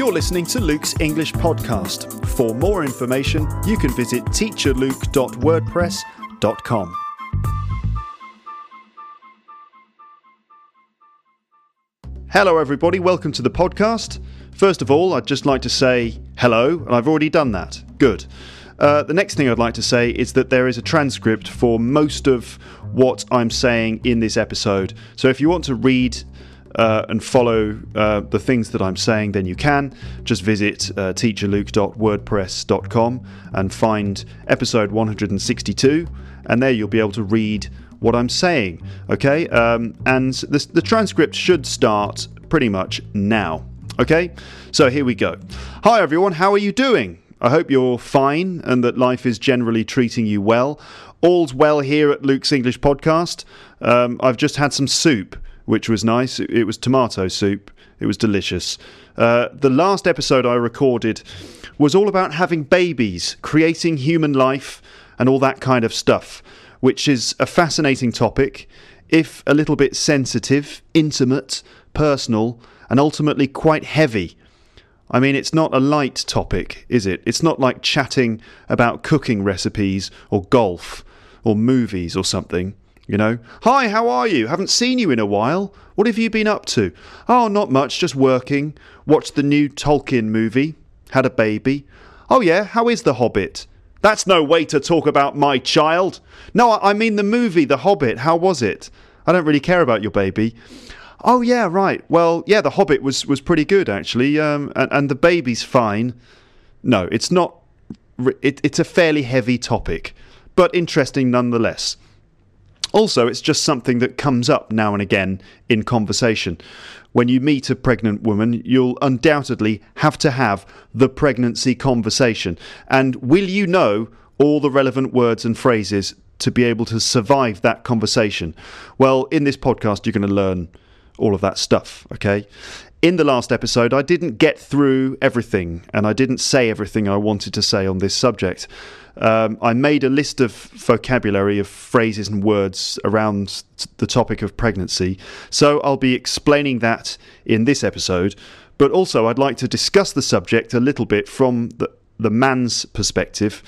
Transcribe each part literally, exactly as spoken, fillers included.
You're listening to Luke's English Podcast. For more information, you can visit teacher luke dot wordpress dot com. Hello everybody, welcome to the podcast. First of all, I'd just like to say hello, and I've already done that. Good. Uh, the next thing I'd like to say is that there is a transcript for most of what I'm saying in this episode. So if you want to read Uh, and follow uh, the things that I'm saying, then you can just visit uh, teacher luke dot wordpress dot com and find episode one hundred sixty-two, and there you'll be able to read what I'm saying. Okay, um, and this, the transcript should start pretty much now. Okay, so here we go. Hi everyone, how are you doing? I hope you're fine and that life is generally treating you well. All's well here at Luke's English Podcast. Um, I've just had some soup, which was nice. It was tomato soup. It was delicious. Uh, the last episode I recorded was all about having babies, creating human life, and all that kind of stuff, which is a fascinating topic, if a little bit sensitive, intimate, personal, and ultimately quite heavy. I mean, it's not a light topic, is it? It's not like chatting about cooking recipes or golf or movies or something. You know, hi, how are you? Haven't seen you in a while. What have you been up to? Oh, not much, just working. Watched the new Tolkien movie. Had a baby. Oh yeah, how is The Hobbit? That's no way to talk about my child. No, I mean the movie, The Hobbit. How was it? I don't really care about your baby. Oh yeah, right. Well, yeah, The Hobbit was, was pretty good, actually. Um, and, and the baby's fine. No, it's not. It, it's a fairly heavy topic, but interesting nonetheless. Also, it's just something that comes up now and again in conversation. When you meet a pregnant woman, you'll undoubtedly have to have the pregnancy conversation. And will you know all the relevant words and phrases to be able to survive that conversation? Well, in this podcast, you're going to learn all of that stuff, okay? In the last episode, I didn't get through everything, and I didn't say everything I wanted to say on this subject. Um, I made a list of vocabulary of phrases and words around the topic of pregnancy, so I'll be explaining that in this episode. But also, I'd like to discuss the subject a little bit from the, the man's perspective.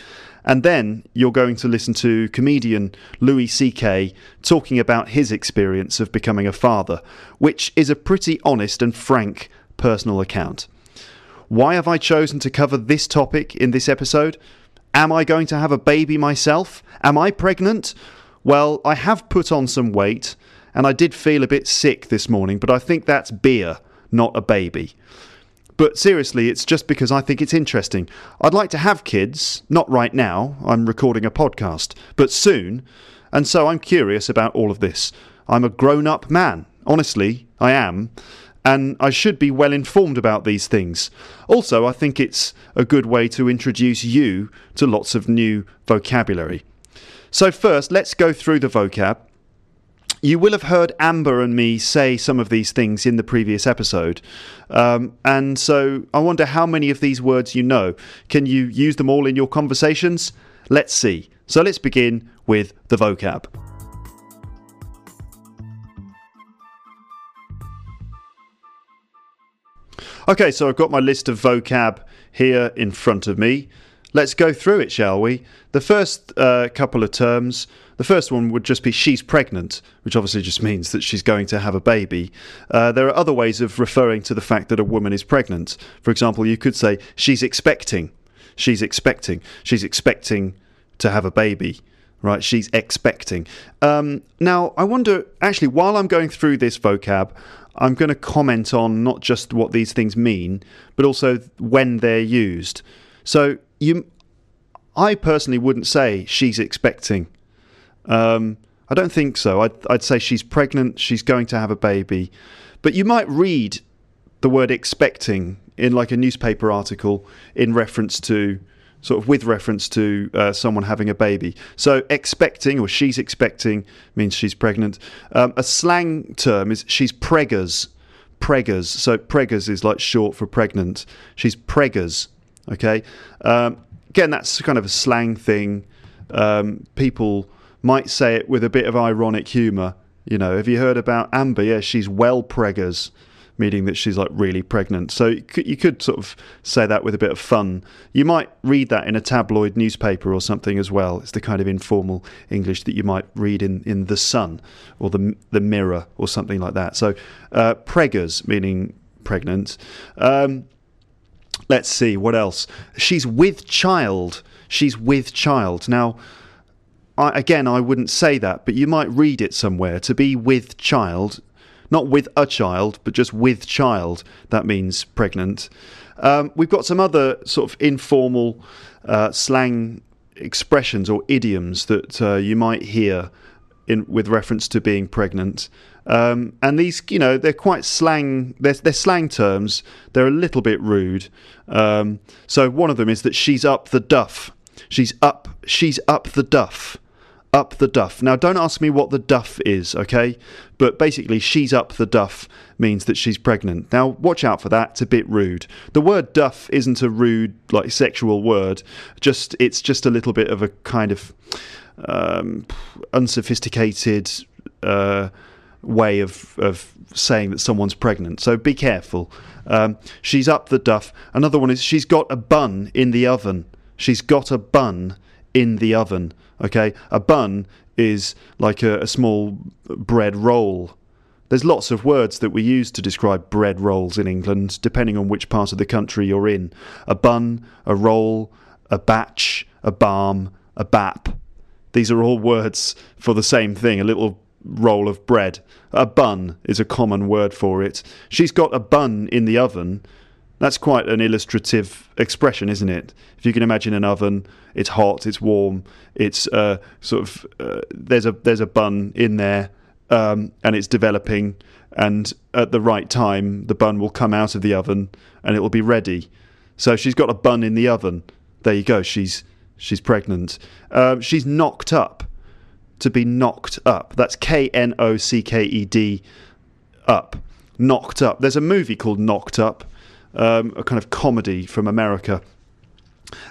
And then you're going to listen to comedian Louis C K talking about his experience of becoming a father, which is a pretty honest and frank personal account. Why have I chosen to cover this topic in this episode? Am I going to have a baby myself? Am I pregnant? Well, I have put on some weight, and I did feel a bit sick this morning, but I think that's beer, not a baby. But seriously, it's just because I think it's interesting. I'd like to have kids, not right now, I'm recording a podcast, but soon, and so I'm curious about all of this. I'm a grown-up man, honestly, I am, and I should be well informed about these things. Also, I think it's a good way to introduce you to lots of new vocabulary. So first, let's go through the vocab. You will have heard Amber and me say some of these things in the previous episode. Um, and so I wonder how many of these words you know. Can you use them all in your conversations? Let's see. So let's begin with the vocab. Okay, so I've got my list of vocab here in front of me. Let's go through it, shall we? The first uh, couple of terms, the first one would just be she's pregnant, which obviously just means that she's going to have a baby. Uh, there are other ways of referring to the fact that a woman is pregnant. For example, you could say she's expecting, she's expecting, she's expecting to have a baby, right? She's expecting. Um, now, I wonder, actually, while I'm going through this vocab, I'm going to comment on not just what these things mean, but also when they're used. So, You, I personally wouldn't say she's expecting. Um, I don't think so. I'd, I'd say she's pregnant, she's going to have a baby. But you might read the word expecting in like a newspaper article in reference to, sort of with reference to uh, someone having a baby. So expecting or she's expecting means she's pregnant. Um, a slang term is she's preggers. Preggers. So preggers is like short for pregnant. She's preggers. Okay, um, again, that's kind of a slang thing. Um, people might say it with a bit of ironic humour. You know, have you heard about Amber? Yeah, she's well preggers. meaning that she's like really pregnant. So you could, you could sort of say that with a bit of fun. You might read that in a tabloid newspaper or something as well. It's the kind of informal English that you might read in, in The Sun or the, the Mirror or something like that. So uh, preggers, meaning pregnant. Um, let's see, what else? She's with child. She's with child. Now, I, again, I wouldn't say that, but you might read it somewhere. To be with child, not with a child, but just with child, that means pregnant. Um, we've got some other sort of informal uh, slang expressions or idioms that uh, you might hear in with reference to being pregnant. Um, and these, you know, they're quite slang. They're, they're slang terms. They're a little bit rude. Um, so one of them is that she's up the duff. She's up. She's up the duff. Up the duff. Now, don't ask me what the duff is, okay? But basically, she's up the duff means that she's pregnant. Now, watch out for that. It's a bit rude. The word duff isn't a rude, like, sexual word. Just it's just a little bit of a kind of um, unsophisticated uh, way of of saying that someone's pregnant. So be careful. Um, she's up the duff. Another one is she's got a bun in the oven. She's got a bun in the oven. Okay, a bun is like a, a small bread roll. There's lots of words that we use to describe bread rolls in England, depending on which part of the country you're in. A bun, a roll, a batch, a balm, a bap. These are all words for the same thing, a little roll of bread. A bun is a common word for it. She's got a bun in the oven. That's quite an illustrative expression, isn't it? If you can imagine an oven, it's hot, it's warm, it's uh, sort of uh, there's a there's a bun in there, um, and it's developing, and at the right time, the bun will come out of the oven and it will be ready. So she's got a bun in the oven. There you go. She's she's pregnant. Um, she's knocked up. To be knocked up. That's K N O C K E D, up. Knocked up. There's a movie called Knocked Up. Um, a kind of comedy from America.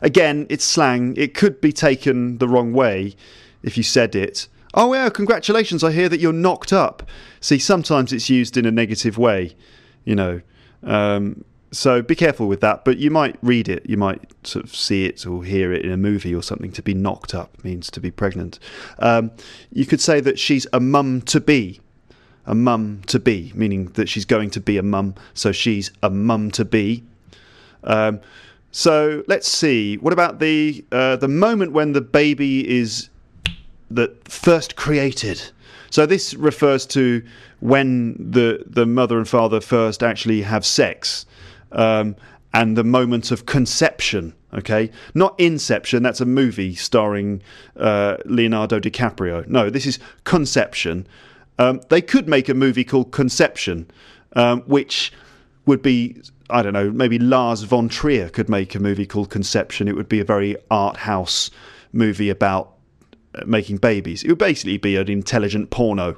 Again, it's slang. It could be taken the wrong way if you said it. Oh, yeah, congratulations, I hear that you're knocked up. See, sometimes it's used in a negative way, you know. Um, so be careful with that. But you might read it. You might sort of see it or hear it in a movie or something. To be knocked up means to be pregnant. Um, you could say that she's a mum-to-be. A mum-to-be, meaning that she's going to be a mum, so she's a mum-to-be. Um, so let's see, what about the uh, the moment when the baby is the first created? So this refers to when the, the mother and father first actually have sex, um, and the moment of conception, okay? Not Inception, that's a movie starring uh, Leonardo DiCaprio. No, this is conception. Um, they could make a movie called Conception, um, which would be, I don't know, maybe Lars von Trier could make a movie called Conception. It would be a very art house movie about making babies. It would basically be an intelligent porno.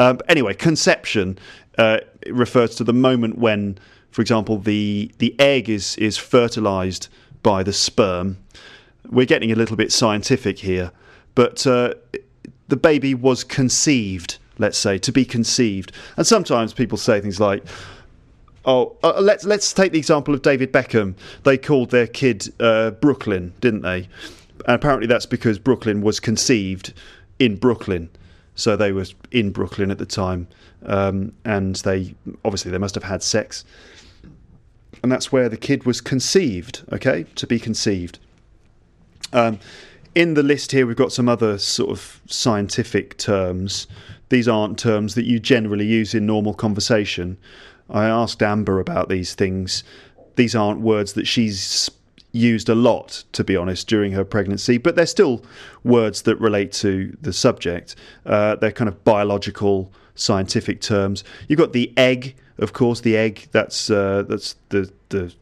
Um, anyway, Conception uh, refers to the moment when, for example, the, the egg is, is fertilized by the sperm. We're getting a little bit scientific here, but uh, the baby was conceived. Let's say, to be conceived. And sometimes people say things like, oh, uh, let's let's take the example of David Beckham. They called their kid uh, Brooklyn, didn't they? And apparently that's because Brooklyn was conceived in Brooklyn. So they were in Brooklyn at the time. Um, and they, obviously, they must have had sex. And that's where the kid was conceived, okay? To be conceived. Um, in the list here, we've got some other sort of scientific terms. These aren't terms that you generally use in normal conversation. I asked Amber about these things. These aren't words that she's used a lot, to be honest, during her pregnancy, but they're still words that relate to the subject. Uh, they're kind of biological, scientific terms. You've got the egg, of course, the egg, that's uh, that's the the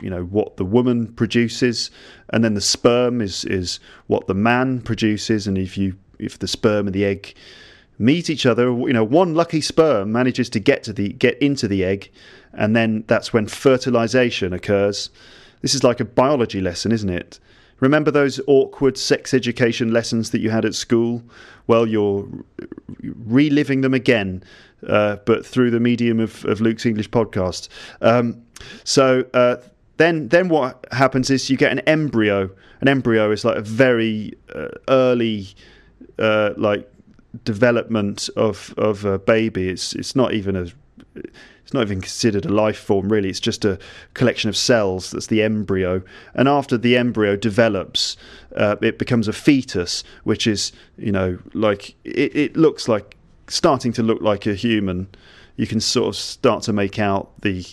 you know what the woman produces, and then the sperm is is what the man produces, and if you if the sperm and the egg meet each other, you know, one lucky sperm manages to get to the get into the egg, and then that's when fertilization occurs. This is like a biology lesson, isn't it? Remember those awkward sex education lessons that you had at school? Well, you're reliving them again, uh, but through the medium of, of Luke's English Podcast. Um, so uh, then then what happens is you get an embryo. An embryo is like a very uh, early uh, like development of, of a baby. It's it's not even a... It's not even considered a life form, really. It's just a collection of cells. That's the embryo. And after the embryo develops, uh, it becomes a fetus, which is, you know, like it, it looks like starting to look like a human. You can sort of start to make out the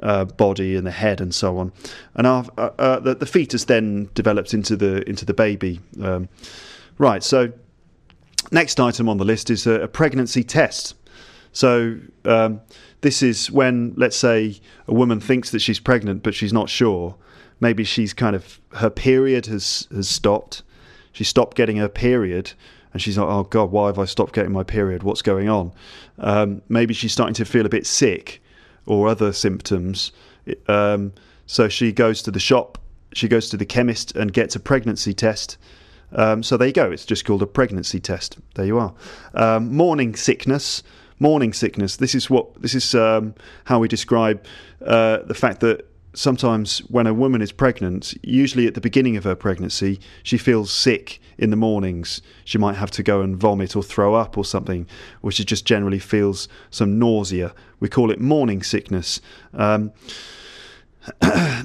uh, body and the head and so on. And our, uh, uh, the, the fetus then develops into the into the baby. Um, right. So next item on the list is a, a pregnancy test. So um, this is when, let's say, a woman thinks that she's pregnant, but she's not sure. Maybe she's kind of, her period has, has stopped. She stopped getting her period, and she's like, oh, God, why have I stopped getting my period? What's going on? Um, maybe she's starting to feel a bit sick or other symptoms. Um, so she goes to the shop, she goes to the chemist and gets a pregnancy test. Um, so there you go. It's just called a pregnancy test. There you are. Um, morning sickness. Morning sickness. This is what this is um, how we describe uh, the fact that sometimes when a woman is pregnant, usually at the beginning of her pregnancy, she feels sick in the mornings. She might have to go and vomit or throw up or something, or she just generally feels some nausea. We call it morning sickness. Um,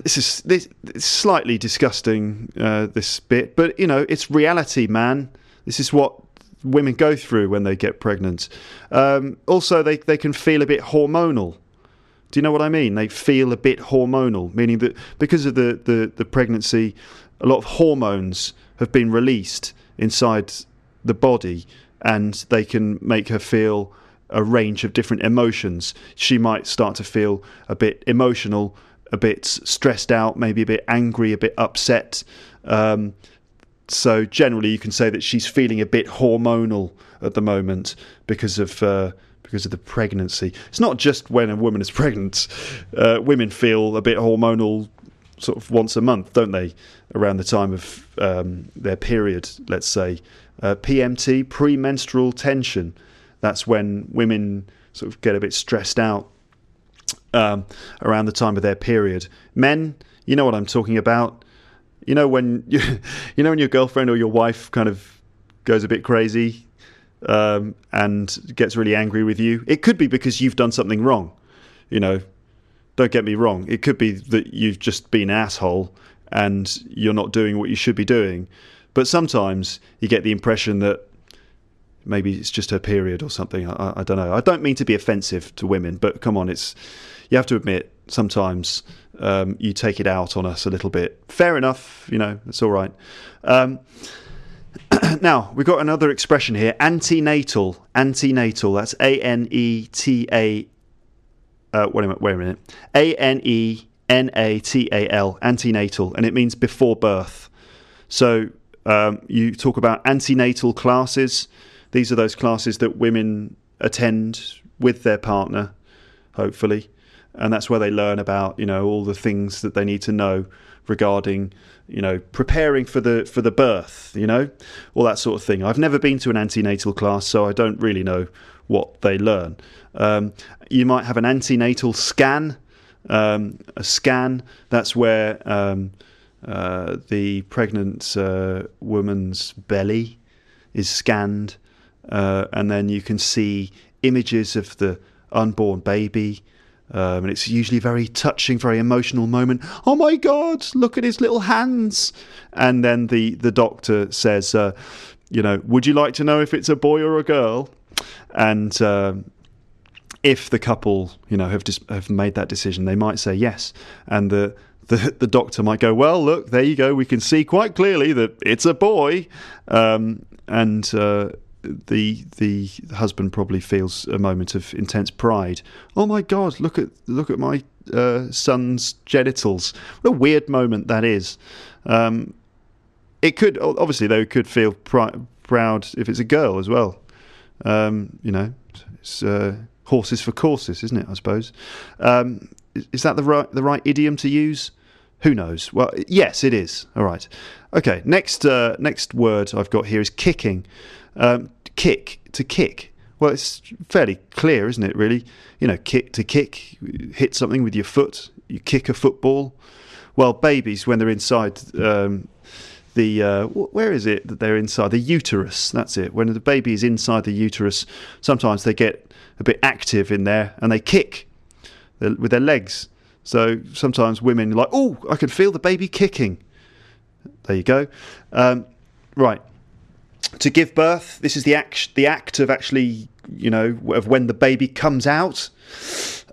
this is this it's slightly disgusting, uh, this bit, but you know, it's reality, man. This is what women go through when they get pregnant. Um, also, they, they can feel a bit hormonal. Do you know what I mean? They feel a bit hormonal, meaning that because of the, the, the pregnancy, a lot of hormones have been released inside the body, and they can make her feel a range of different emotions. She might start to feel a bit emotional, a bit stressed out, maybe a bit angry, a bit upset. Um, So generally, you can say that she's feeling a bit hormonal at the moment because of uh, because of the pregnancy. It's not just when a woman is pregnant. Uh, women feel a bit hormonal sort of once a month, don't they? Around the time of um, their period, let's say. Uh, P M T, premenstrual tension. That's when women sort of get a bit stressed out um, around the time of their period. Men, you know what I'm talking about. You know when you, you know when your girlfriend or your wife kind of goes a bit crazy um, and gets really angry with you. It could be because you've done something wrong. You know, don't get me wrong. It could be that you've just been an asshole and you're not doing what you should be doing. But sometimes you get the impression that maybe it's just her period or something. I, I don't know. I don't mean to be offensive to women, but come on, it's you have to admit sometimes. Um, you take it out on us a little bit. Fair enough, you know, it's all right. Um, now, we've got another expression here, antenatal. Antenatal, that's A N E T A... Uh, wait a minute, wait a minute. A N E N A T A L, antenatal, and it means before birth. So um, you talk about antenatal classes. These are those classes that women attend with their partner, hopefully. And that's where they learn about, you know, all the things that they need to know regarding, you know, preparing for the for the birth, you know, all that sort of thing. I've never been to an antenatal class, so I don't really know what they learn. Um, you might have an antenatal scan. Um, a scan, that's where um, uh, the pregnant uh, woman's belly is scanned. Uh, and then you can see images of the unborn baby. Um, and it's usually very touching, very emotional moment. Oh my God, look at his little hands. And then the, the doctor says, uh, you know, would you like to know if it's a boy or a girl? And um, if the couple, you know, have dis- have made that decision, they might say yes. And the, the, the doctor might go, well, look, there you go. We can see quite clearly that it's a boy. Um, and... Uh, The the husband probably feels a moment of intense pride. Oh my God! Look at look at my uh, son's genitals. What a weird moment that is. Um, it could obviously though could feel pr- proud if it's a girl as well. Um, you know, it's uh, horses for courses, isn't it? I suppose. Um, is that the right the right idiom to use? Who knows? Well, yes, it is. All right. Okay, next uh, next word I've got here is kicking. Um, kick, to kick. Well, it's fairly clear, isn't it, really? You know, kick, to kick, hit something with your foot. You kick a football. Well, babies, when they're inside um, the... Uh, where is it that they're inside? The uterus, that's it. When the baby is inside the uterus, sometimes they get a bit active in there and they kick with their legs. So sometimes women are like, oh, I can feel the baby kicking. There you go. Um, right. To give birth, this is the act, the act of actually, you know, of when the baby comes out.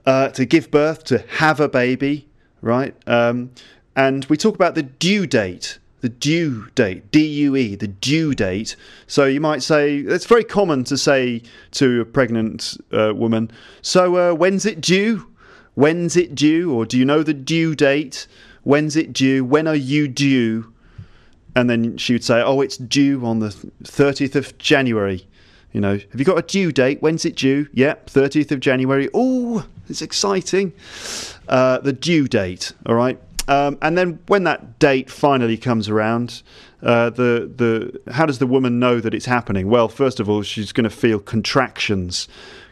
Uh, to give birth, to have a baby, right? Um, and we talk about the due date, the due date, D U E, the due date. So you might say, it's very common to say to a pregnant uh, woman, so uh, when's it due? When's it due? Or do you know the due date? When's it due? When are you due? And then she would say, oh, it's due on the thirtieth of January. You know, have you got a due date? When's it due? Yep, thirtieth of January. Oh, it's exciting. Uh, the due date, all right? Um, and then when that date finally comes around, uh, the the how does the woman know that it's happening? Well, first of all, she's going to feel contractions.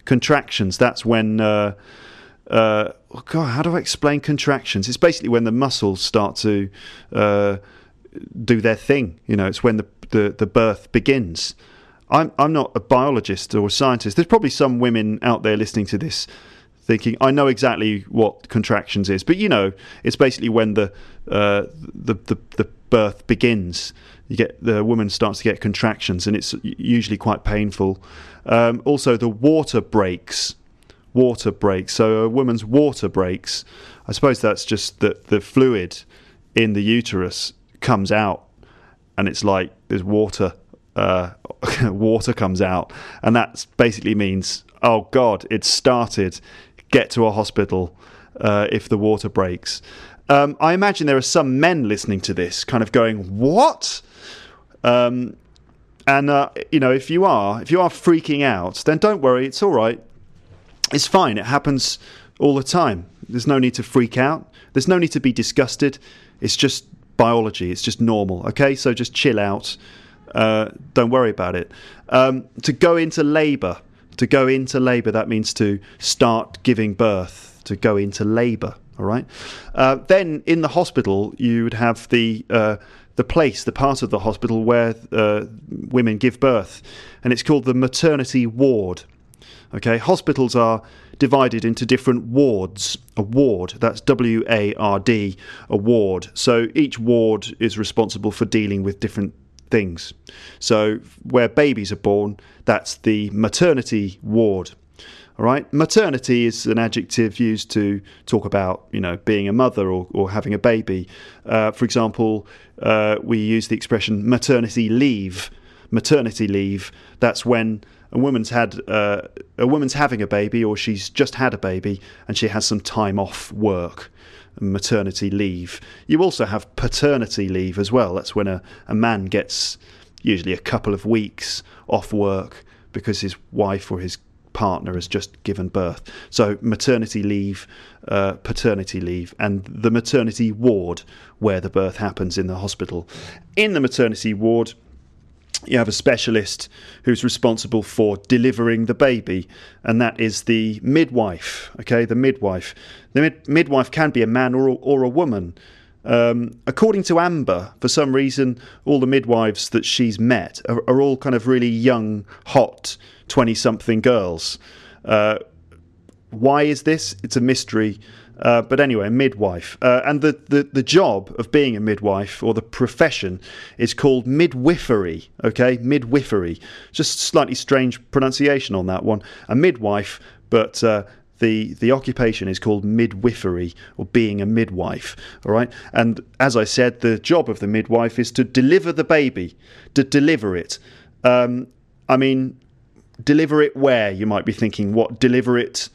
Contractions, that's when... Uh, Uh, oh God, how do I explain contractions? It's basically when the muscles start to uh, do their thing. You know, it's when the, the, the birth begins. I'm I'm not a biologist or a scientist. There's probably some women out there listening to this thinking, I know exactly what contractions is. But, you know, it's basically when the uh, the, the the birth begins. You get the woman starts to get contractions, and it's usually quite painful. Um, also, the water breaks. Water breaks. So a woman's water breaks. I suppose that's just that the fluid in the uterus comes out, and it's like there's water. Uh, water comes out, and that basically means, oh God, it's started. Get to a hospital uh, if the water breaks. Um, I imagine there are some men listening to this, kind of going, what? Um, and uh, you know, if you are, if you are freaking out, then don't worry. It's all right. It's fine. It happens all the time. There's no need to freak out. There's no need to be disgusted. It's just biology. It's just normal. Okay, so just chill out. Uh, don't worry about it. Um, to go into labour. To go into labour, that means to start giving birth. To go into labour. All right. Uh, then in the hospital, you would have the uh, the place, the part of the hospital where uh, women give birth, and it's called the maternity ward. Okay, hospitals are divided into different wards. A ward, that's W A R D, a ward. So each ward is responsible for dealing with different things. So where babies are born, that's the maternity ward. All right, maternity is an adjective used to talk about, you know, being a mother or, or having a baby. Uh, for example, uh, we use the expression maternity leave. Maternity leave, that's when... A woman's had uh, a woman's having a baby, or she's just had a baby, and she has some time off work, maternity leave. You also have paternity leave as well. That's when a, a man gets usually a couple of weeks off work because his wife or his partner has just given birth. So maternity leave, uh, paternity leave, and the maternity ward where the birth happens in the hospital. In the maternity ward, you have a specialist who's responsible for delivering the baby, and that is the midwife. Okay, the midwife. The mid- midwife can be a man or a, or a woman. Um, according to Amber, for some reason, all the midwives that she's met are, are all kind of really young, hot, twenty-something girls. Uh, why is this? It's a mystery. Uh, but anyway, a midwife. Uh, and the, the, the job of being a midwife, or the profession, is called midwifery, okay? Midwifery. Just slightly strange pronunciation on that one. A midwife, but uh, the, the occupation is called midwifery, or being a midwife, all right? And as I said, the job of the midwife is to deliver the baby, to deliver it. Um, I mean, deliver it where, you might be thinking. What, deliver it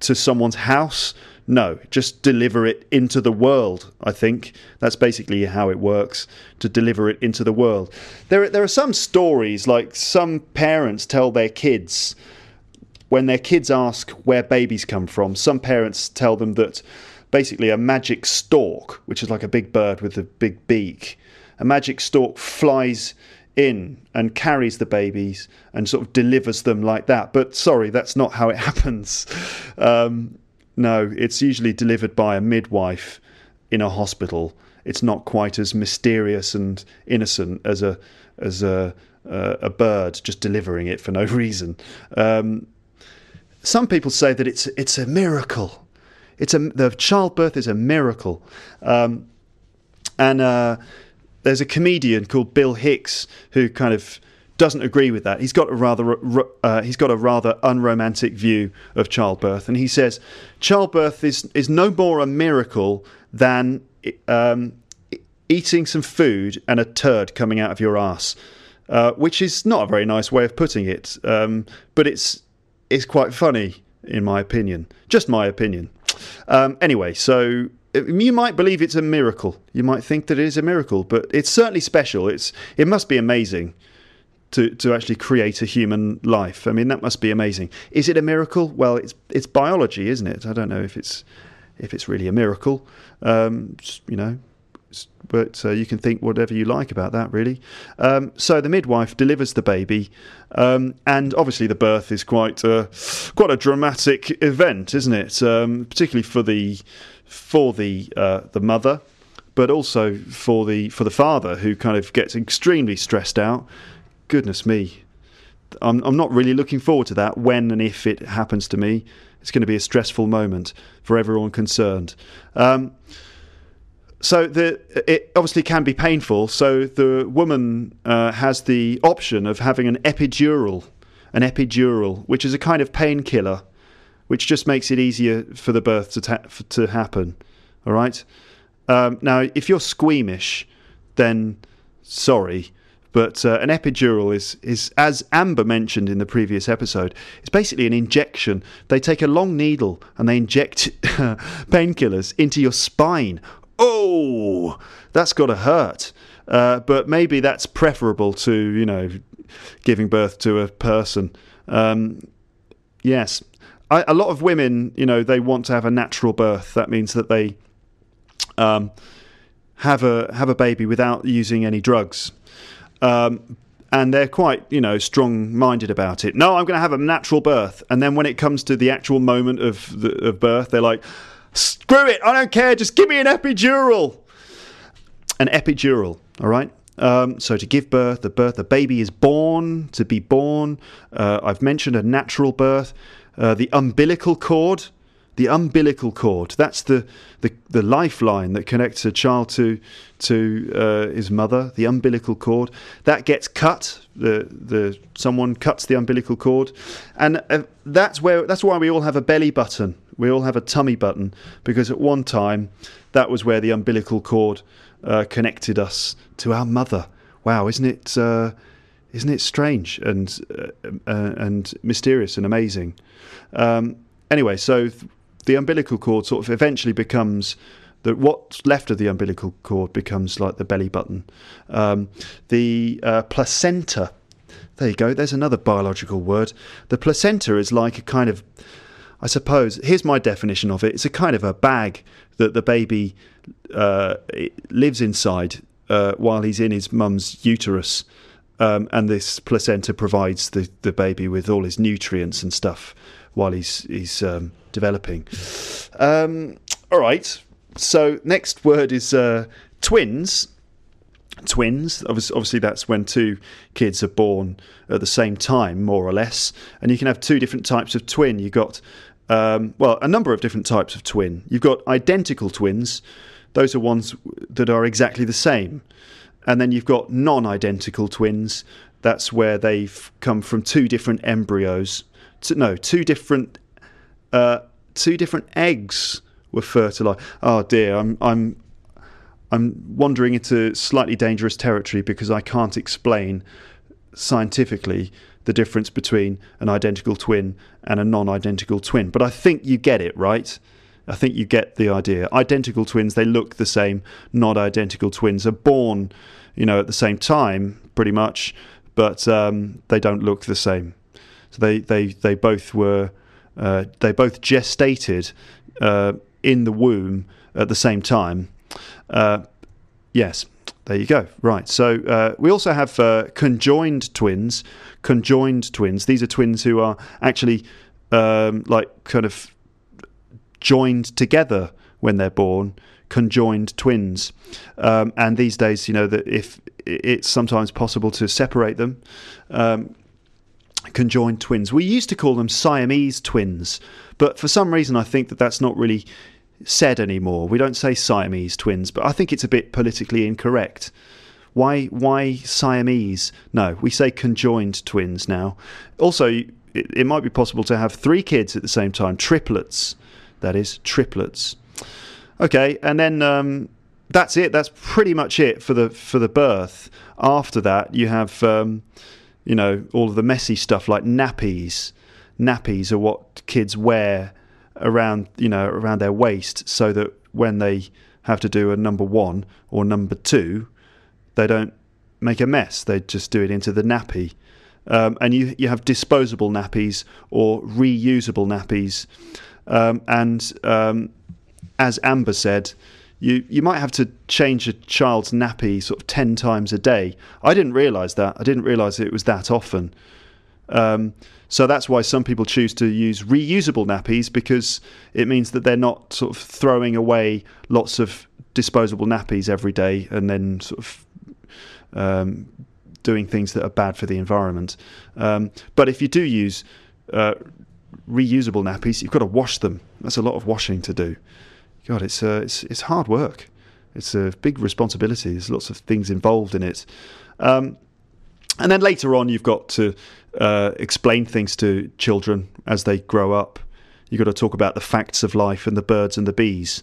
to someone's house? No, just deliver it into the world, I think. That's basically how it works, to deliver it into the world. There, there are some stories, like some parents tell their kids, when their kids ask where babies come from, some parents tell them that basically a magic stork, which is like a big bird with a big beak. A magic stork flies in and carries the babies and sort of delivers them like that. But sorry, that's not how it happens. Um, no, it's usually delivered by a midwife in a hospital. It's not quite as mysterious and innocent as a as a uh, a bird just delivering it for no reason. Um, some people say that it's it's a miracle. It's a the childbirth is a miracle, um, and. Uh, There's a comedian called Bill Hicks who kind of doesn't agree with that. He's got a rather uh, he's got a rather unromantic view of childbirth, and he says childbirth is is no more a miracle than um, eating some food and a turd coming out of your ass, uh, which is not a very nice way of putting it, um, but it's it's quite funny in my opinion, just my opinion. Um, anyway, so. You might believe it's a miracle. You might think that it is a miracle, but it's certainly special. It's it must be amazing to to actually create a human life. I mean, that must be amazing. Is it a miracle? Well, it's it's biology, isn't it? I don't know if it's if it's really a miracle. Um, you know, but uh, you can think whatever you like about that, really. Um, so the midwife delivers the baby, um, and obviously the birth is quite a, quite a dramatic event, isn't it? Um, particularly for the for the uh, the mother, but also for the for the father, who kind of gets extremely stressed out. Goodness me, I'm I'm not really looking forward to that. When and if it happens to me, it's going to be a stressful moment for everyone concerned. Um, so the it obviously can be painful. So the woman uh, has the option of having an epidural, an epidural, which is a kind of painkiller, which just makes it easier for the birth to ta- to happen, all right? Um, now, if you're squeamish, then sorry, but uh, an epidural is, is, as Amber mentioned in the previous episode, it's basically an injection. They take a long needle and they inject painkillers into your spine. Oh, that's got to hurt. Uh, but maybe that's preferable to, you know, giving birth to a person. Um, yes. A lot of women, you know, they want to have a natural birth. That means that they um, have a have a baby without using any drugs, um, and they're quite, you know, strong-minded about it. No, I'm going to have a natural birth, and then when it comes to the actual moment of the, of birth, they're like, "Screw it, I don't care. Just give me an epidural." An epidural, all right. Um, so to give birth, the birth, the baby is born, to be born. Uh, I've mentioned a natural birth. Uh, the umbilical cord, the umbilical cord. That's the, the, the lifeline that connects a child to to uh, his mother. The umbilical cord that gets cut. The the someone cuts the umbilical cord, and uh, that's where that's why we all have a belly button. We all have a tummy button because at one time that was where the umbilical cord uh, connected us to our mother. Wow, isn't it? Uh, Isn't it strange and uh, uh, and mysterious and amazing? Um, anyway, so th- the umbilical cord sort of eventually becomes the what's left of the umbilical cord becomes like the belly button. Um, the uh, placenta. There you go. There's another biological word. The placenta is like a kind of, I suppose. Here's my definition of it. It's a kind of a bag that the baby uh, lives inside uh, while he's in his mum's uterus. Um, and this placenta provides the, the baby with all his nutrients and stuff while he's he's um, developing. Um, all right. So next word is uh, twins. Twins. Obviously, that's when two kids are born at the same time, more or less. And you can have two different types of twin. You've got, um, well, a number of different types of twin. You've got identical twins. Those are ones that are exactly the same. And then you've got non-identical twins. That's where they've come from two different embryos. No, two different, uh, two different eggs were fertilized. Oh dear, I'm I'm I'm wandering into slightly dangerous territory because I can't explain scientifically the difference between an identical twin and a non-identical twin. But I think you get it, right? I think you get the idea. Identical twins, they look the same. Not identical twins are born, you know, at the same time, pretty much, but um, they don't look the same. So they, they, they both were, uh, they both gestated uh, in the womb at the same time. Uh, yes, there you go. Right. So uh, we also have uh, conjoined twins. Conjoined twins. These are twins who are actually um, like kind of joined together when they're born. Conjoined twins. Um, and these days, you know, that if it's sometimes possible to separate them. Um, conjoined twins. We used to call them Siamese twins, but for some reason I think that that's not really said anymore. We don't say Siamese twins, but I think it's a bit politically incorrect. Why why Siamese? No, we say conjoined twins now. Also, it, it might be possible to have three kids at the same time, triplets. That is, triplets. Okay, and then um, that's it. That's pretty much it for the for the birth. After that, you have um, you know, all of the messy stuff like nappies. Nappies are what kids wear around, you know, around their waist, so that when they have to do a number one or number two, they don't make a mess. They just do it into the nappy. Um, and you you have disposable nappies or reusable nappies. Um, and um, as Amber said, you you might have to change a child's nappy sort of ten times a day. I didn't realise that. I didn't realise it was that often. Um, so that's why some people choose to use reusable nappies, because it means that they're not sort of throwing away lots of disposable nappies every day and then sort of um, doing things that are bad for the environment. Um, but if you do use uh, reusable nappies, you've got to wash them. That's a lot of washing to do. God, it's uh, it's it's hard work. It's a big responsibility. There's lots of things involved in it. Um, and then later on, you've got to uh, explain things to children as they grow up. You've got to talk about the facts of life and the birds and the bees,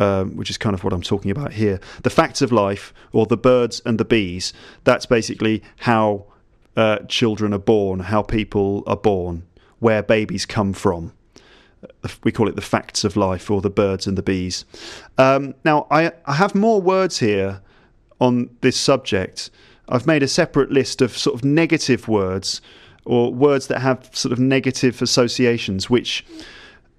um, which is kind of what I'm talking about here. The facts of life, or the birds and the bees, that's basically how uh, children are born, how people are born, where babies come from. We call it the facts of life, or the birds and the bees. Um, now, I, I have more words here on this subject. I've made a separate list of sort of negative words, or words that have sort of negative associations, which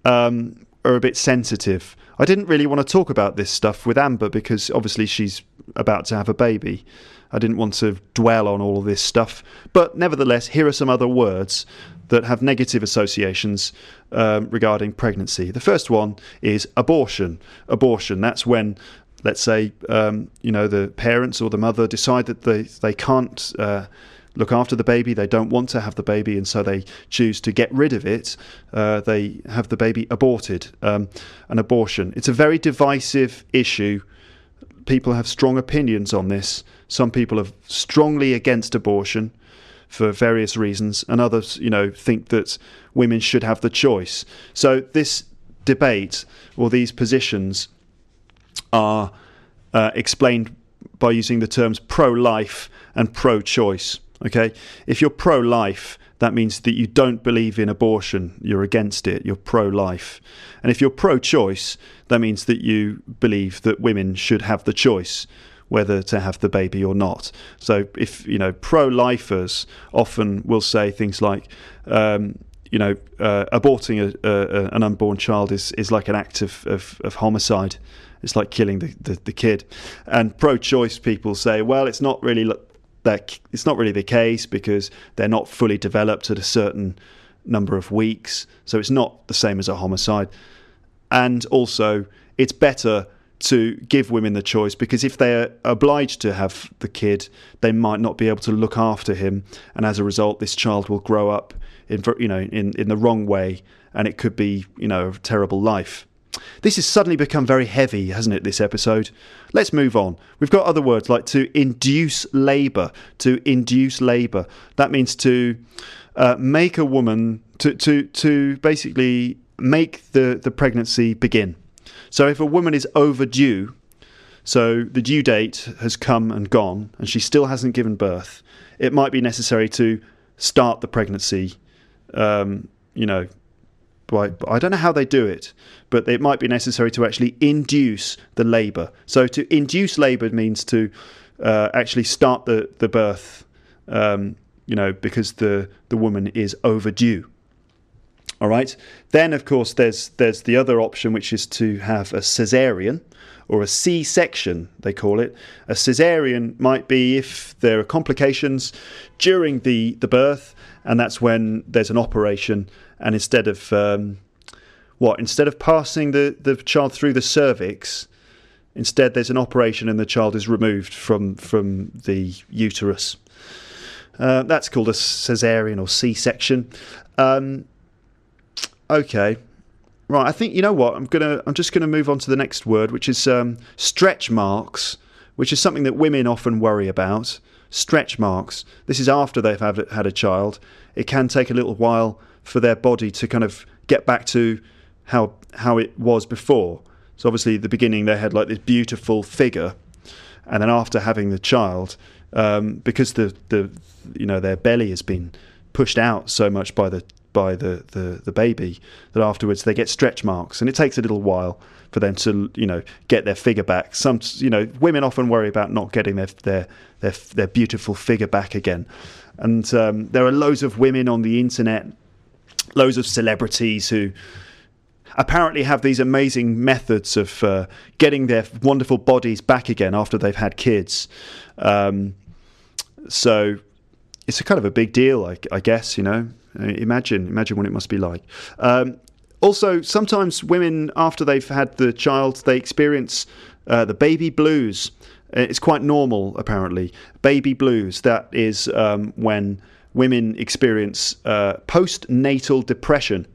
um, are a bit sensitive. I didn't really want to talk about this stuff with Amber, because obviously she's about to have a baby. I didn't want to dwell on all of this stuff. But nevertheless, here are some other words that have negative associations um, regarding pregnancy. The first one is abortion. Abortion, that's when, let's say, um, you know, the parents or the mother decide that they, they can't uh, look after the baby, they don't want to have the baby, and so they choose to get rid of it. Uh, they have the baby aborted, um, an abortion. It's a very divisive issue. People have strong opinions on this. Some people are strongly against abortion for various reasons, and others, you know, think that women should have the choice. So this debate, or these positions, are uh, explained by using the terms pro-life and pro-choice. Okay, if you're pro-life, that means that you don't believe in abortion. You're against it. You're pro-life. And if you're pro-choice, that means that you believe that women should have the choice whether to have the baby or not. So if, you know, pro-lifers often will say things like, um, you know, uh, aborting a, a, an unborn child is, is like an act of, of, of homicide. It's like killing the, the, the kid. And pro-choice people say, well, it's not really that, it's not really the case, because they're not fully developed at a certain number of weeks. So it's not the same as a homicide. And also, it's better to give women the choice, because if they're obliged to have the kid, they might not be able to look after him, and as a result, this child will grow up in, you know, in, in the wrong way, and it could be, you know, a terrible life. This has suddenly become very heavy, hasn't it, this episode? Let's move on. We've got other words like to induce labour. To induce labour. That means to uh, make a woman, to, to, to basically make the, the pregnancy begin. So if a woman is overdue, so the due date has come and gone, and she still hasn't given birth, it might be necessary to start the pregnancy, um, you know, by, I don't know how they do it, but it might be necessary to actually induce the labour. So to induce labour means to uh, actually start the, the birth, um, you know, because the, the woman is overdue. All right. Then, of course, there's there's the other option, which is to have a cesarean or a C-section, they call it. A cesarean might be if there are complications during the, the birth, and that's when there's an operation. And instead of um, what? Instead of passing the, the child through the cervix, instead there's an operation and the child is removed from, from the uterus. Uh, that's called a cesarean or C-section. Um, okay. Right, I think, you know what, I'm gonna. I'm just going to move on to the next word, which is um, stretch marks, which is something that women often worry about. Stretch marks. This is after they've had, had a child. It can take a little while for their body to kind of get back to how how it was before. So obviously at the beginning they had like this beautiful figure, and then after having the child, um, because the, the you know their belly has been pushed out so much by the by the, the, the baby, that afterwards they get stretch marks, and it takes a little while for them to, you know, get their figure back. Some, you know, women often worry about not getting their their their, their beautiful figure back again, and um, there are loads of women on the internet, loads of celebrities who apparently have these amazing methods of uh, getting their wonderful bodies back again after they've had kids. Um, so it's a kind of a big deal, I, I guess, you know. Imagine, imagine what it must be like. Um, also, sometimes women, after they've had the child, they experience uh, the baby blues. It's quite normal, apparently. Baby blues, that is um, when women experience uh, postnatal depression.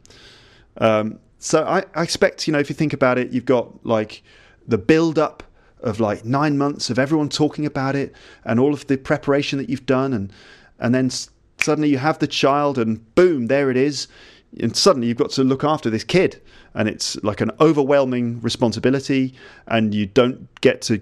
Um, so I, I expect, you know, if you think about it, you've got like the build-up of like nine months of everyone talking about it and all of the preparation that you've done, and and then suddenly you have the child and boom, there it is. And suddenly you've got to look after this kid. And it's like an overwhelming responsibility, and you don't get to,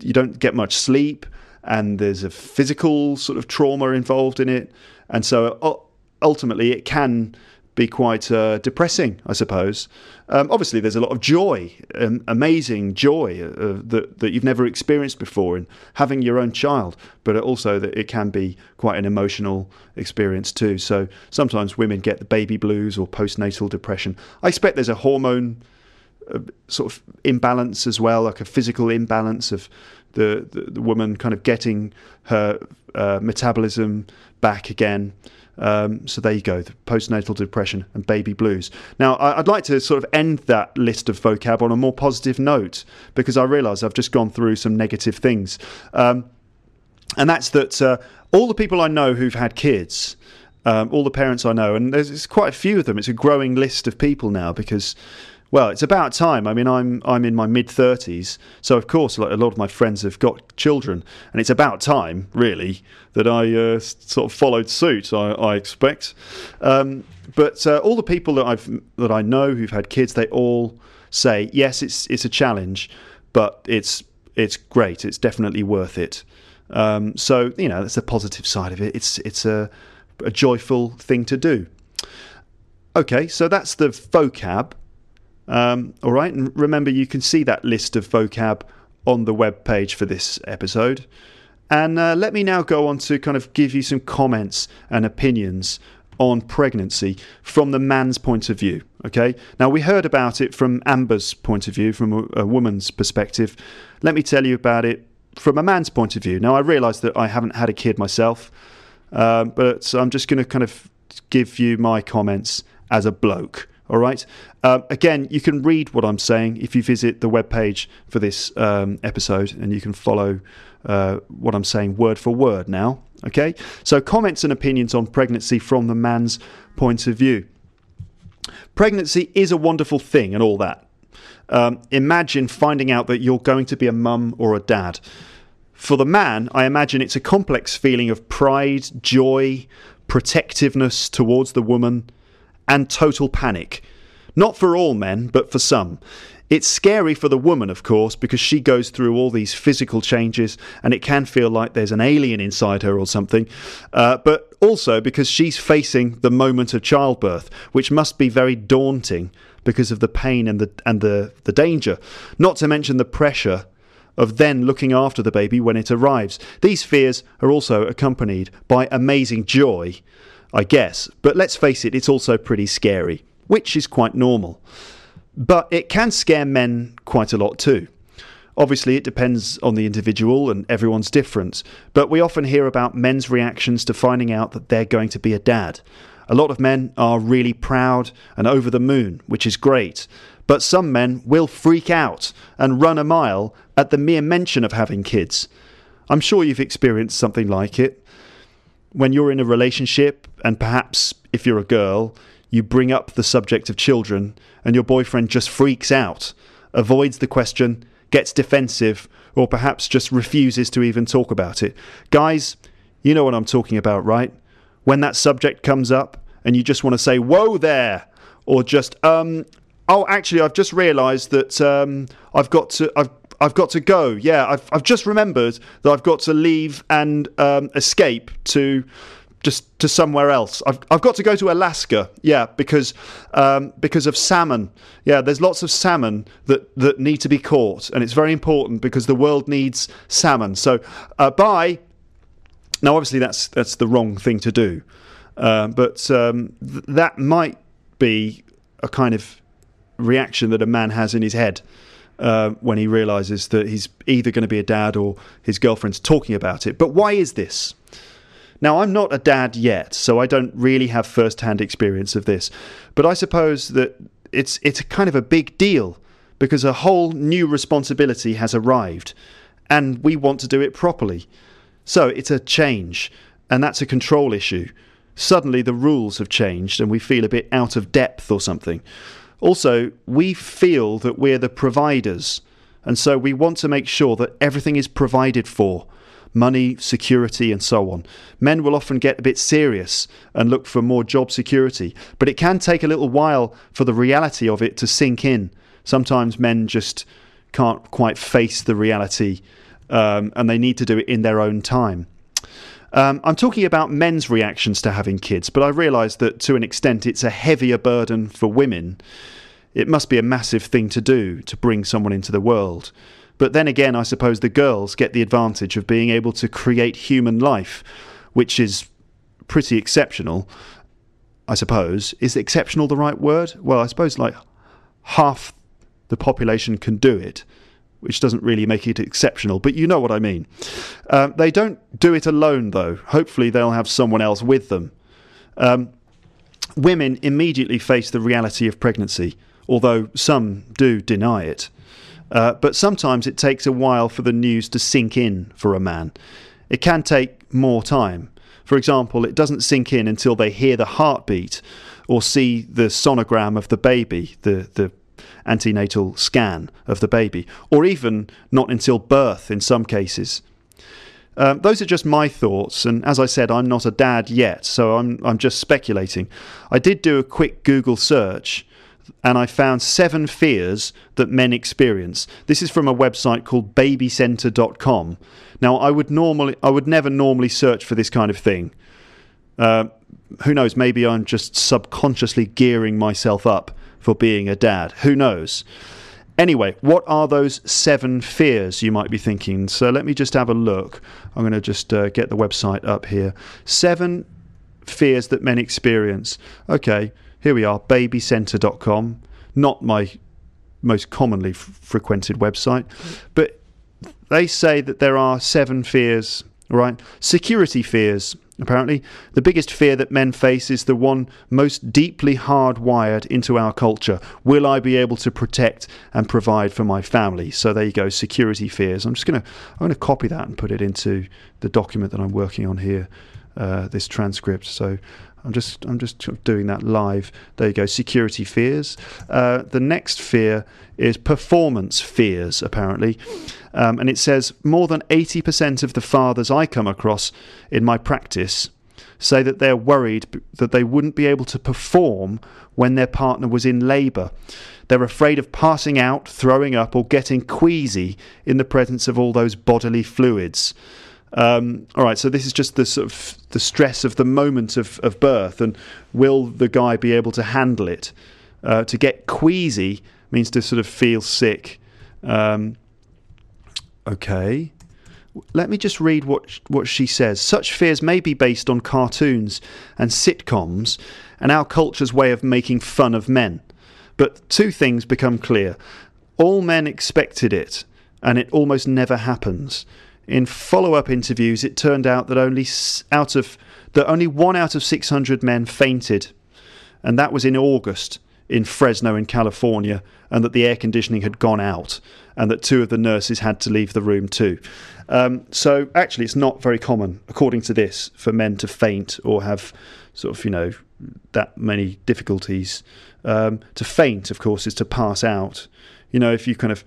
you don't get much sleep, and there's a physical sort of trauma involved in it. And so ultimately it can be quite uh, depressing, I suppose. Um, obviously there's a lot of joy, um, amazing joy uh, that, that you've never experienced before in having your own child, but also that it can be quite an emotional experience too. So sometimes women get the baby blues or postnatal depression. I expect there's a hormone uh, sort of imbalance as well, like a physical imbalance of the, the, the woman kind of getting her uh, metabolism back again. Um, so there you go, the postnatal depression and baby blues. Now, I'd like to sort of end that list of vocab on a more positive note, because I realise I've just gone through some negative things. Um, and that's that uh, all the people I know who've had kids, um, all the parents I know, and there's, there's quite a few of them. It's a growing list of people now because, well, it's about time. I mean, I'm I'm in my mid-thirties, so of course like a lot of my friends have got children, and it's about time, really, that I uh, sort of followed suit, I, I expect. Um, but uh, all the people that I've that I know who've had kids, they all say, yes, it's it's a challenge, but it's it's great. It's definitely worth it. Um, so you know, that's the positive side of it. It's it's a, a joyful thing to do. Okay, so that's the vocab. Um, all right, and remember you can see that list of vocab on the web page for this episode. And uh, let me now go on to kind of give you some comments and opinions on pregnancy from the man's point of view. Okay, now we heard about it from Amber's point of view, from a, a woman's perspective. Let me tell you about it from a man's point of view. Now I realise that I haven't had a kid myself, uh, but I'm just going to kind of give you my comments as a bloke. All right. Uh, again, you can read what I'm saying if you visit the webpage for this um, episode, and you can follow uh, what I'm saying word for word now. Okay. So comments and opinions on pregnancy from the man's point of view. Pregnancy is a wonderful thing and all that. Um, imagine finding out that you're going to be a mum or a dad. For the man, I imagine it's a complex feeling of pride, joy, protectiveness towards the woman, and total panic. Not for all men, but for some. It's scary for the woman, of course, because she goes through all these physical changes, and it can feel like there's an alien inside her or something, uh, but also because she's facing the moment of childbirth, which must be very daunting because of the pain and the and the, the danger, not to mention the pressure of then looking after the baby when it arrives. These fears are also accompanied by amazing joy, I guess, but let's face it, it's also pretty scary. which is quite normal. But it can scare men quite a lot too. Obviously, it depends on the individual and everyone's different, but we often hear about men's reactions to finding out that they're going to be a dad. A lot of men are really proud and over the moon, which is great, but some men will freak out and run a mile at the mere mention of having kids. I'm sure you've experienced something like it. When you're in a relationship, and perhaps if you're a girl, you bring up the subject of children and your boyfriend just freaks out, avoids the question, gets defensive, or perhaps just refuses to even talk about it. Guys, you know what I'm talking about, right? When that subject comes up and you just want to say, whoa there, or just, um, oh, actually, I've just realised that um, I've got to, I've, I've got to go. Yeah, I've, I've just remembered that I've got to leave and um, escape to just to somewhere else. I've, I've got to go to Alaska. Yeah, because um, because of salmon. Yeah, there's lots of salmon that, that need to be caught, and it's very important because the world needs salmon. So, uh, bye. Now, obviously, that's that's the wrong thing to do, uh, but um, th that might be a kind of reaction that a man has in his head uh, when he realises that he's either going to be a dad or his girlfriend's talking about it. But why is this? Now, I'm not a dad yet, so I don't really have first-hand experience of this, but I suppose that it's it's kind of a big deal because a whole new responsibility has arrived, and we want to do it properly. So it's a change, and that's a control issue. Suddenly the rules have changed and we feel a bit out of depth or something. Also, we feel that we're the providers, and so we want to make sure that everything is provided for. Money, security, and so on. Men will often get a bit serious and look for more job security, but it can take a little while for the reality of it to sink in. Sometimes men just can't quite face the reality. Um, and they need to do it in their own time. Um, I'm talking about men's reactions to having kids, but I realise that to an extent it's a heavier burden for women. It must be a massive thing to do to bring someone into the world. But then again, I suppose the girls get the advantage of being able to create human life, which is pretty exceptional, I suppose. Is exceptional the right word? Well, I suppose like half the population can do it, which doesn't really make it exceptional, but you know what I mean. Uh, they don't do it alone, though. Hopefully they'll have someone else with them. Um, women immediately face the reality of pregnancy, although some do deny it. Uh, but sometimes it takes a while for the news to sink in for a man. It can take more time. For example, it doesn't sink in until they hear the heartbeat or see the sonogram of the baby, the the. antenatal scan of the baby, or even not until birth in some cases. Um, those are just my thoughts, and as I said, I'm not a dad yet, so I'm, I'm just speculating. I did do a quick Google search, and I found seven fears that men experience. This is from a website called baby center dot com. Now, I would normally, I would never normally search for this kind of thing. Uh, who knows, maybe I'm just subconsciously gearing myself up for being a dad. Who knows? Anyway, what are those seven fears, you might be thinking? So let me just have a look. I'm going to just uh, get the website up here. Seven fears that men experience. Okay, here we are, baby center dot com. Not my most commonly frequented website, but they say that there are seven fears, right? Security fears. Apparently, the biggest fear that men face is the one most deeply hardwired into our culture. Will I be able to protect and provide for my family? So there you go, security fears. I'm just going to I'm going to copy that and put it into the document that I'm working on here, uh, this transcript. So I'm just I'm just doing that live. There you go, security fears. Uh, the next fear is performance fears, apparently. Um, and it says, more than eighty percent of the fathers I come across in my practice say that they're worried that they wouldn't be able to perform when their partner was in labour. They're afraid of passing out, throwing up, or getting queasy in the presence of all those bodily fluids. Um, all right, so this is just the sort of the stress of the moment of, of birth, and will the guy be able to handle it? Uh, to get queasy means to sort of feel sick. Um, okay, Let me just read what what she says. Such fears may be based on cartoons and sitcoms and our culture's way of making fun of men. But two things become clear. All men expected it, and it almost never happens. In follow-up interviews, it turned out that only out of that only one out of six hundred men fainted, and that was in August in Fresno in California, and that the air conditioning had gone out, and that two of the nurses had to leave the room too. Um, so actually it's not very common, according to this, for men to faint or have sort of, you know, that many difficulties. Um, to faint, of course, is to pass out. You know, if you kind of,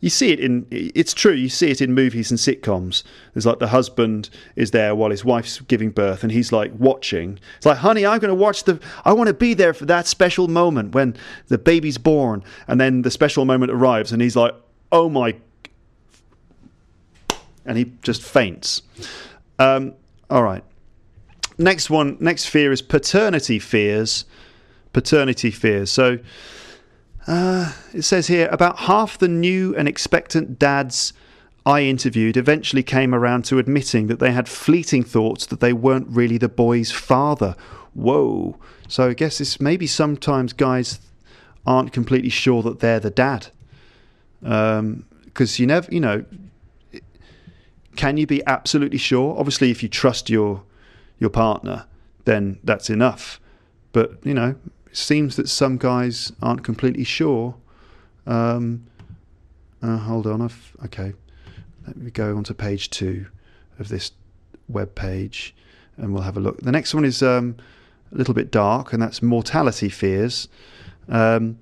you see it in, it's true, you see it in movies and sitcoms. It's like the husband is there while his wife's giving birth and he's like watching. It's like, honey, I'm going to watch the, I want to be there for that special moment when the baby's born. And then the special moment arrives and he's like, oh my, and he just faints. Um, all right. Next one, next fear is paternity fears. Paternity fears. So, Uh, it says here, about half the new and expectant dads I interviewed eventually came around to admitting that they had fleeting thoughts that they weren't really the boy's father. Whoa. So I guess this maybe sometimes guys aren't completely sure that they're the dad. Um, 'cause you never, you know, can you be absolutely sure? Obviously, if you trust your, your partner, then that's enough. But, you know, seems that some guys aren't completely sure. Um, uh, hold on, I've, okay. Let me go on to page two of this web page, and we'll have a look. The next one is um, a little bit dark, and that's mortality fears. Um,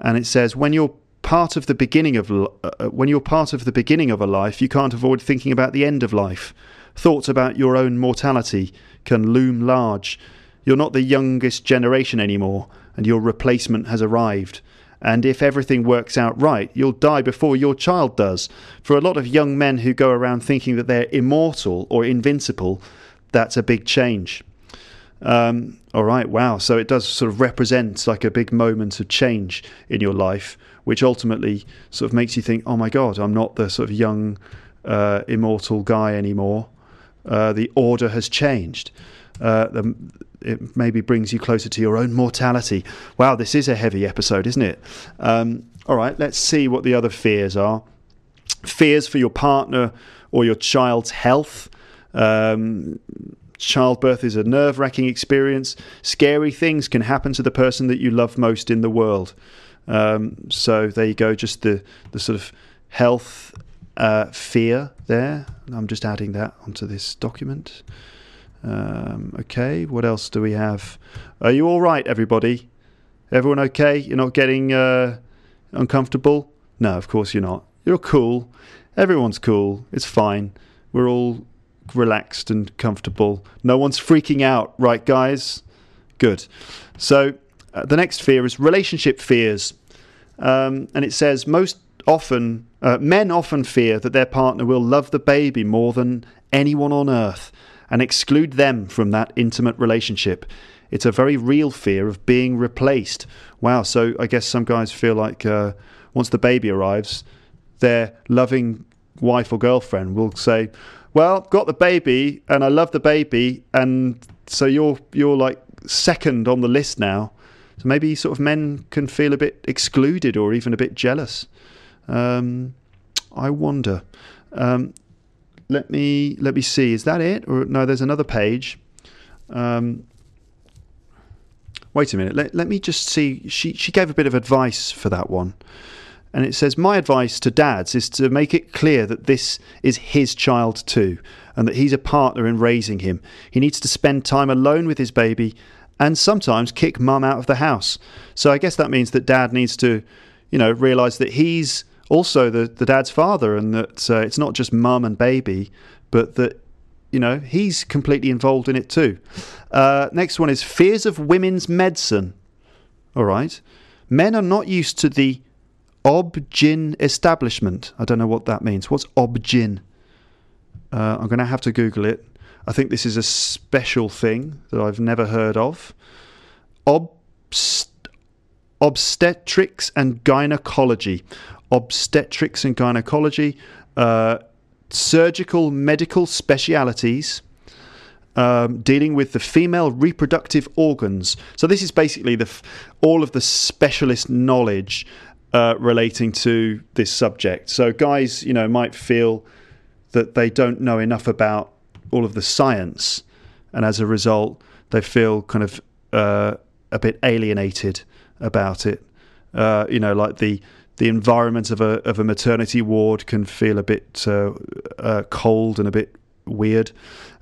and it says, when you're part of the beginning of uh, when you're part of the beginning of a life, you can't avoid thinking about the end of life. Thoughts about your own mortality can loom large. You're not the youngest generation anymore, and your replacement has arrived. And if everything works out right, you'll die before your child does. For a lot of young men who go around thinking that they're immortal or invincible, that's a big change. Um, all right, wow. So it does sort of represent like a big moment of change in your life, which ultimately sort of makes you think, oh my God, I'm not the sort of young, uh, immortal guy anymore. Uh, the order has changed. Uh, the, it maybe brings you closer to your own mortality. Wow, this is a heavy episode, isn't it? Um, all right, let's see what the other fears are. Fears for your partner or your child's health. Um, childbirth is a nerve-wracking experience. Scary things can happen to the person that you love most in the world. Um, so there you go, just the, the sort of health uh, fear there. I'm just adding that onto this document. Um, okay, what else do we have? Are you all right, everybody? Everyone okay? You're not getting uh, uncomfortable? No, of course you're not. You're cool. Everyone's cool. It's fine. We're all relaxed and comfortable. No one's freaking out, right, guys? Good. So uh, the next fear is relationship fears. Um, and it says most often, uh, men often fear that their partner will love the baby more than anyone on earth, and exclude them from that intimate relationship. It's a very real fear of being replaced. Wow, so I guess some guys feel like uh, once the baby arrives, their loving wife or girlfriend will say, well, got the baby, and I love the baby, and so you're, you're like second on the list now. So maybe sort of men can feel a bit excluded or even a bit jealous. Um, I wonder. Um, Let me let me see. Is that it? Or no, there's another page. Um, wait a minute. Let, let me just see. She, she gave a bit of advice for that one. And it says, my advice to dads is to make it clear that this is his child too, and that he's a partner in raising him. He needs to spend time alone with his baby and sometimes kick mum out of the house. So I guess that means that dad needs to, you know, realise that he's also the, the dad's father, and that uh, it's not just mum and baby, but that, you know, he's completely involved in it too. Uh, next one is fears of women's medicine. All right. Men are not used to the ob-gyn establishment. I don't know what that means. What's ob-gyn? Uh, I'm going to have to Google it. I think this is a special thing that I've never heard of. Obst- obstetrics and gynecology. Obstetrics and gynecology, uh, surgical medical specialities, um, dealing with the female reproductive organs. So this is basically the f all of the specialist knowledge uh, relating to this subject. So guys, you know, might feel that they don't know enough about all of the science, and as a result, they feel kind of uh, a bit alienated about it. Uh, you know, like the the environment of a of a maternity ward can feel a bit uh, uh, cold and a bit weird.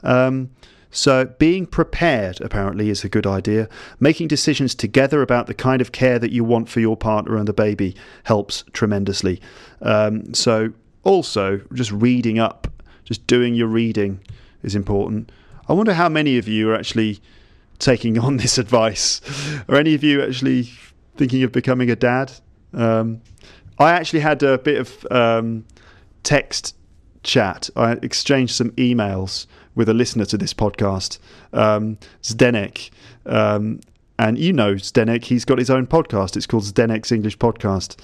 Um, so being prepared apparently is a good idea. Making decisions together about the kind of care that you want for your partner and the baby helps tremendously. Um, so also just reading up, just doing your reading is important. I wonder how many of you are actually taking on this advice. Are any of you actually thinking of becoming a dad? Um, I actually had a bit of um, text chat. I exchanged some emails with a listener to this podcast, um, Zdenek. Um, and you know Zdenek, he's got his own podcast. It's called Zdenek's English Podcast.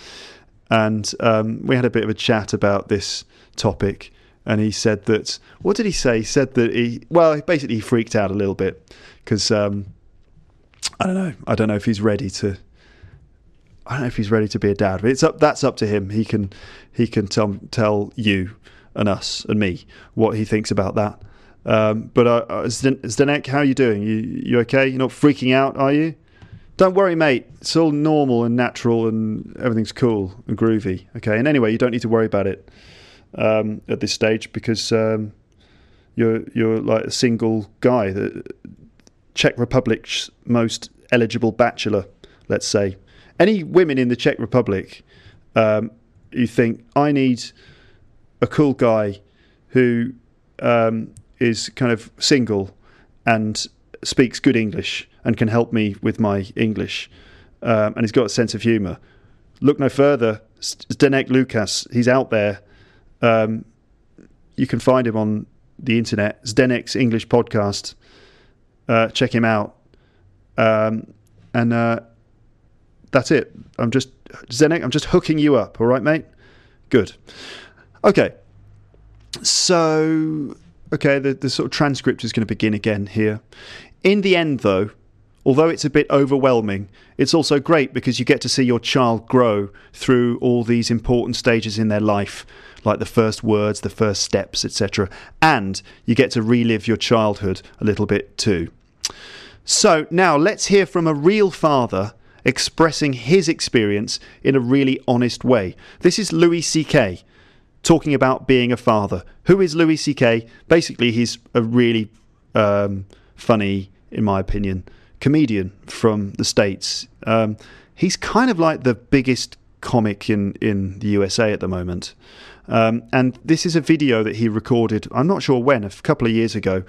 And um, we had a bit of a chat about this topic. And he said that, what did he say? He said that he, well, basically he freaked out a little bit because um, I don't know. I don't know if he's ready to, I don't know if he's ready to be a dad. But it's up, that's up to him. He can, he can tell, tell you and us and me what he thinks about that. Um, but uh, Zdenek, how are you doing? You, you okay? You're not freaking out, are you? Don't worry, mate. It's all normal and natural and everything's cool and groovy. Okay. And anyway, you don't need to worry about it. Um, at this stage, because um, you're you're like a single guy, the Czech Republic's most eligible bachelor, let's say. Any women in the Czech Republic, um, you think, I need a cool guy who um, is kind of single and speaks good English and can help me with my English, um, and he's got a sense of humour. Look no further, Zdenek Lukas, he's out there. Um, you can find him on the internet, Zdenek's English Podcast. Uh, check him out. Um, and uh, that's it. I'm just, Zdenek, I'm just hooking you up. All right, mate? Good. Okay. So, okay, the, the sort of transcript is going to begin again here. In the end, though, although it's a bit overwhelming, it's also great because you get to see your child grow through all these important stages in their life, like the first words, the first steps, et cetera. And you get to relive your childhood a little bit too. So now let's hear from a real father expressing his experience in a really honest way. This is Louis C K talking about being a father. Who is Louis C K? Basically, he's a really um, funny, in my opinion, comedian from the States. Um, he's kind of like the biggest comic in, in the U S A at the moment. Um, and this is a video that he recorded, I'm not sure when, a couple of years ago.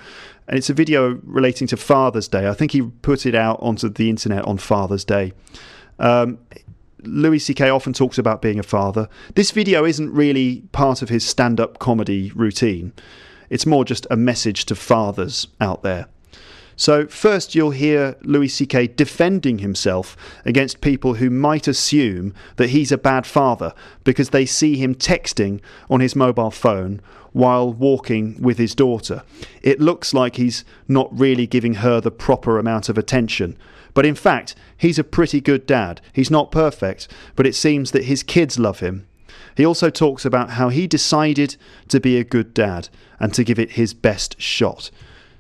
And it's a video relating to Father's Day. I think he put it out onto the internet on Father's Day. Um, Louis C K often talks about being a father. This video isn't really part of his stand-up comedy routine. It's more just a message to fathers out there. So first you'll hear Louis C K defending himself against people who might assume that he's a bad father because they see him texting on his mobile phone while walking with his daughter. It looks like he's not really giving her the proper amount of attention. But in fact, he's a pretty good dad. He's not perfect, but it seems that his kids love him. He also talks about how he decided to be a good dad and to give it his best shot.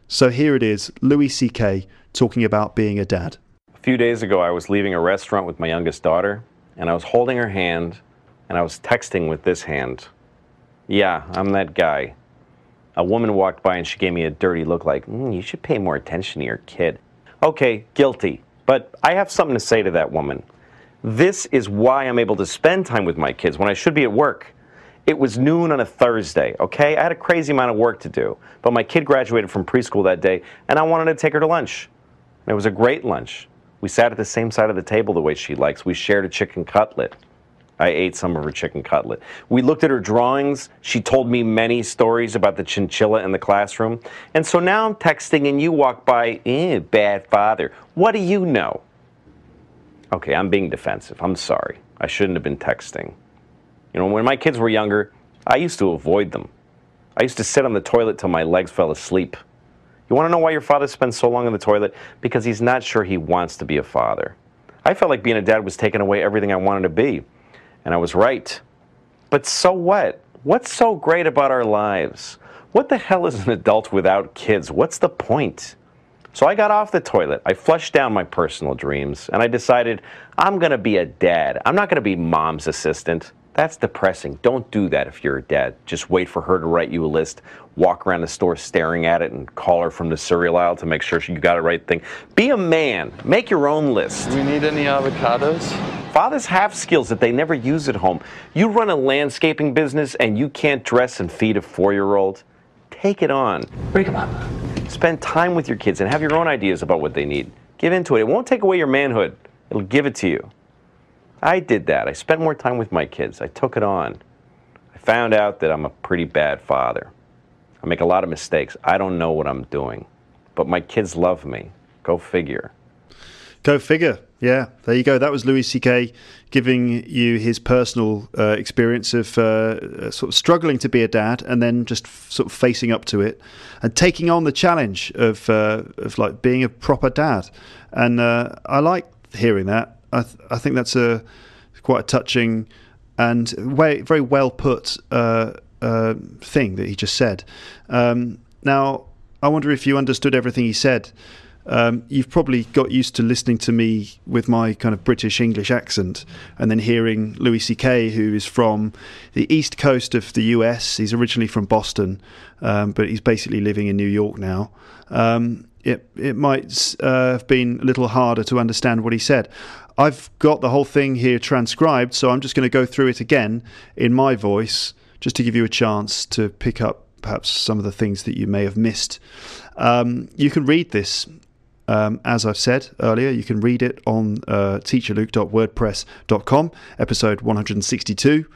So here it is, Louis C K talking about being a dad. A few days ago, I was leaving a restaurant with my youngest daughter, and I was holding her hand, and I was texting with this hand. Yeah, I'm that guy. A woman walked by, and she gave me a dirty look like, mm, you should pay more attention to your kid. Okay, guilty, but I have something to say to that woman. This is why I'm able to spend time with my kids when I should be at work. It was noon on a Thursday, okay? I had a crazy amount of work to do, but my kid graduated from preschool that day, and I wanted to take her to lunch. It was a great lunch. We sat at the same side of the table the way she likes. We shared a chicken cutlet. I ate some of her chicken cutlet. We looked at her drawings. She told me many stories about the chinchilla in the classroom. And so now I'm texting, and you walk by, eh, bad father. What do you know? Okay, I'm being defensive. I'm sorry. I shouldn't have been texting. You know, when my kids were younger, I used to avoid them. I used to sit on the toilet till my legs fell asleep. You want to know why your father spends so long in the toilet? Because he's not sure he wants to be a father. I felt like being a dad was taking away everything I wanted to be. And I was right. But so what? What's so great about our lives? What the hell is an adult without kids? What's the point? So I got off the toilet. I flushed down my personal dreams. And I decided, I'm going to be a dad. I'm not going to be mom's assistant. That's depressing. Don't do that if you're a dad. Just wait for her to write you a list, walk around the store staring at it, and call her from the cereal aisle to make sure you got it right thing. Be a man. Make your own list. Do we need any avocados? Fathers have skills that they never use at home. You run a landscaping business and you can't dress and feed a four-year-old. Take it on. Break them up. Spend time with your kids and have your own ideas about what they need. Give into it. It won't take away your manhood. It'll give it to you. I did that. I spent more time with my kids. I took it on. I found out that I'm a pretty bad father. I make a lot of mistakes. I don't know what I'm doing. But my kids love me. Go figure. Go figure. Yeah, there you go. That was Louis C K giving you his personal uh, experience of uh, sort of struggling to be a dad and then just f- sort of facing up to it and taking on the challenge of, uh, of like being a proper dad. And uh, I like hearing that. I, th- I think that's a quite a touching and way, very well put uh, uh, thing that he just said. Um, now, I wonder if you understood everything he said. Um, you've probably got used to listening to me with my kind of British English accent and then hearing Louis C K, who is from the east coast of the U S. He's originally from Boston, um, but he's basically living in New York now. Um, it, it might uh, have been a little harder to understand what he said. I've got the whole thing here transcribed, so I'm just going to go through it again in my voice just to give you a chance to pick up perhaps some of the things that you may have missed. Um, you can read this, um, as I've said earlier. You can read it on uh, teacher luke dot wordpress dot com, episode one hundred sixty-two.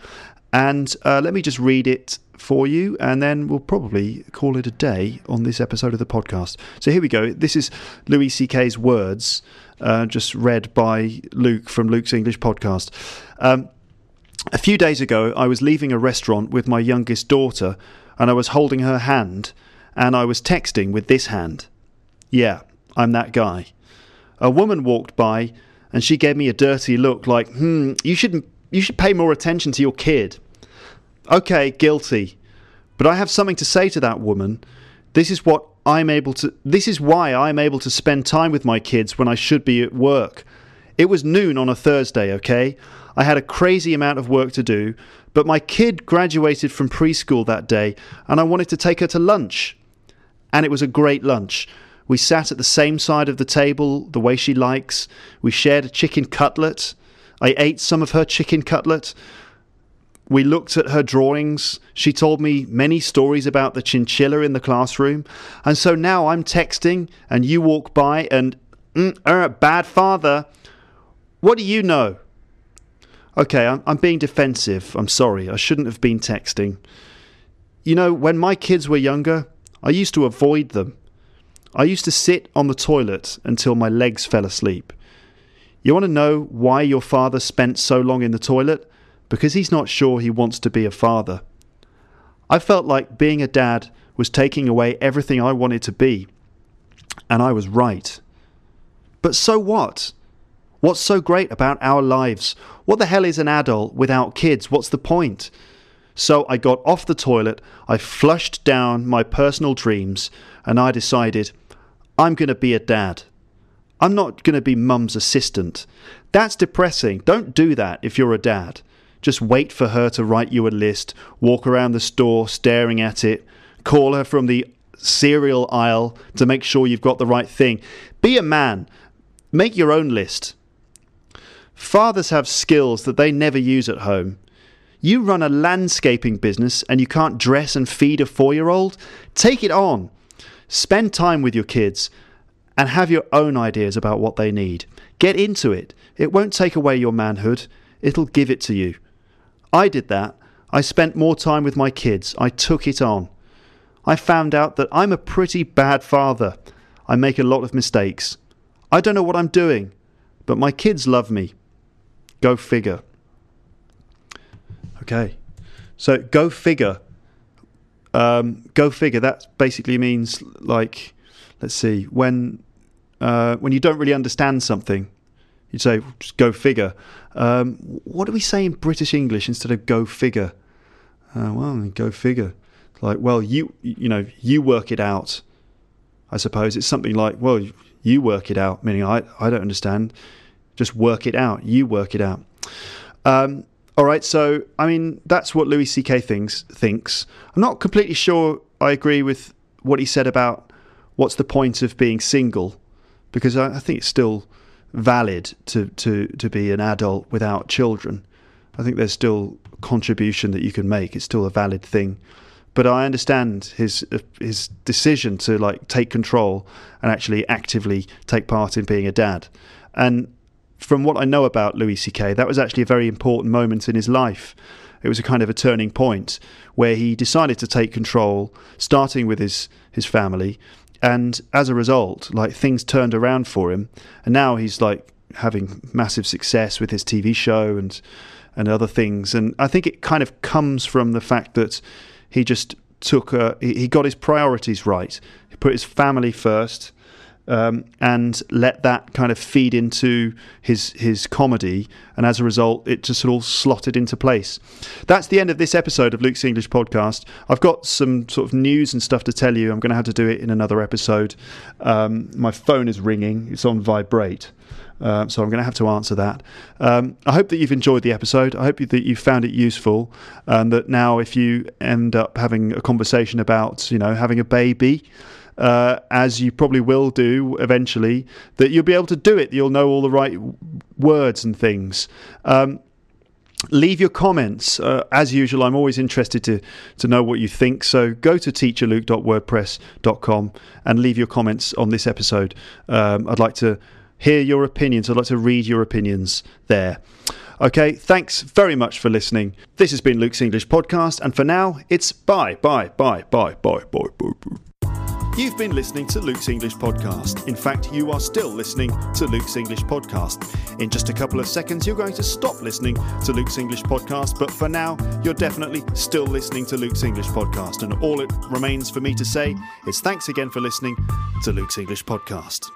And uh, let me just read it for you, and then we'll probably call it a day on this episode of the podcast. So here we go. This is Louis C K's words, uh, just read by Luke from Luke's English Podcast. Um, a few days ago, I was leaving a restaurant with my youngest daughter, and I was holding her hand, and I was texting with this hand. Yeah, I'm that guy. A woman walked by, and she gave me a dirty look like, hmm, you shouldn't You should pay more attention to your kid. Okay, guilty. But I have something to say to that woman. This is what I'm able to this is why I'm able to spend time with my kids when I should be at work. It was noon on a Thursday, okay? I had a crazy amount of work to do, but my kid graduated from preschool that day, and I wanted to take her to lunch. And it was a great lunch. We sat at the same side of the table, the way she likes. We shared a chicken cutlet. I ate some of her chicken cutlet. We looked at her drawings. She told me many stories about the chinchilla in the classroom. And so now I'm texting and you walk by and, mm, er, bad father. What do you know? Okay, I'm, I'm being defensive. I'm sorry. I shouldn't have been texting. You know, when my kids were younger, I used to avoid them. I used to sit on the toilet until my legs fell asleep. You want to know why your father spent so long in the toilet? Because he's not sure he wants to be a father. I felt like being a dad was taking away everything I wanted to be. And I was right. But so what? What's so great about our lives? What the hell is an adult without kids? What's the point? So I got off the toilet, I flushed down my personal dreams, and I decided, I'm going to be a dad. I'm not going to be mum's assistant. That's depressing. Don't do that if you're a dad. Just wait for her to write you a list, walk around the store staring at it, call her from the cereal aisle to make sure you've got the right thing. Be a man. Make your own list. Fathers have skills that they never use at home. You run a landscaping business and you can't dress and feed a four-year-old? Take it on. Spend time with your kids. And have your own ideas about what they need. Get into it. It won't take away your manhood. It'll give it to you. I did that. I spent more time with my kids. I took it on. I found out that I'm a pretty bad father. I make a lot of mistakes. I don't know what I'm doing, but my kids love me. Go figure. Okay. So go figure. Um, go figure. That basically means, like, let's see, when uh, when you don't really understand something, you'd say, just go figure. Um, what do we say in British English instead of go figure? Uh, well, go figure. Like, well, you you know, you work it out, I suppose. It's something like, well, you work it out, meaning I, I don't understand. Just work it out. You work it out. Um, all right, so, I mean, that's what Louis C K thinks, thinks. I'm not completely sure I agree with what he said about what's the point of being single, because I, I think it's still valid to, to, to be an adult without children. I think there's still contribution that you can make. It's still a valid thing. But I understand his his decision to, like, take control and actually actively take part in being a dad. And from what I know about Louis C K, that was actually a very important moment in his life. It was a kind of a turning point where he decided to take control, starting with his, his family. And as a result, like, things turned around for him. And now he's, like, having massive success with his T V show and and other things. And I think it kind of comes from the fact that he just took, uh, he got his priorities right. He put his family first, um, and let that kind of feed into his his comedy. And as a result, it just sort of slotted into place. That's the end of this episode of Luke's English Podcast. I've got some sort of news and stuff to tell you. I'm going to have to do it in another episode. Um, my phone is ringing. It's on vibrate. Uh, so I'm going to have to answer that. Um, I hope that you've enjoyed the episode. I hope that you found it useful, and that now if you end up having a conversation about, you know, having a baby, uh, as you probably will do eventually, that you'll be able to do it. You'll know all the right words and things. Um, leave your comments. Uh, as usual, I'm always interested to, to know what you think. So go to teacher luke dot wordpress dot com and leave your comments on this episode. Um, I'd like to hear your opinions. I'd like to read your opinions there. Okay, thanks very much for listening. This has been Luke's English Podcast, and for now, it's bye, bye, bye, bye, bye, bye, bye, bye. You've been listening to Luke's English Podcast. In fact, you are still listening to Luke's English Podcast. In just a couple of seconds, you're going to stop listening to Luke's English Podcast, but for now, you're definitely still listening to Luke's English Podcast, and all it remains for me to say is thanks again for listening to Luke's English Podcast.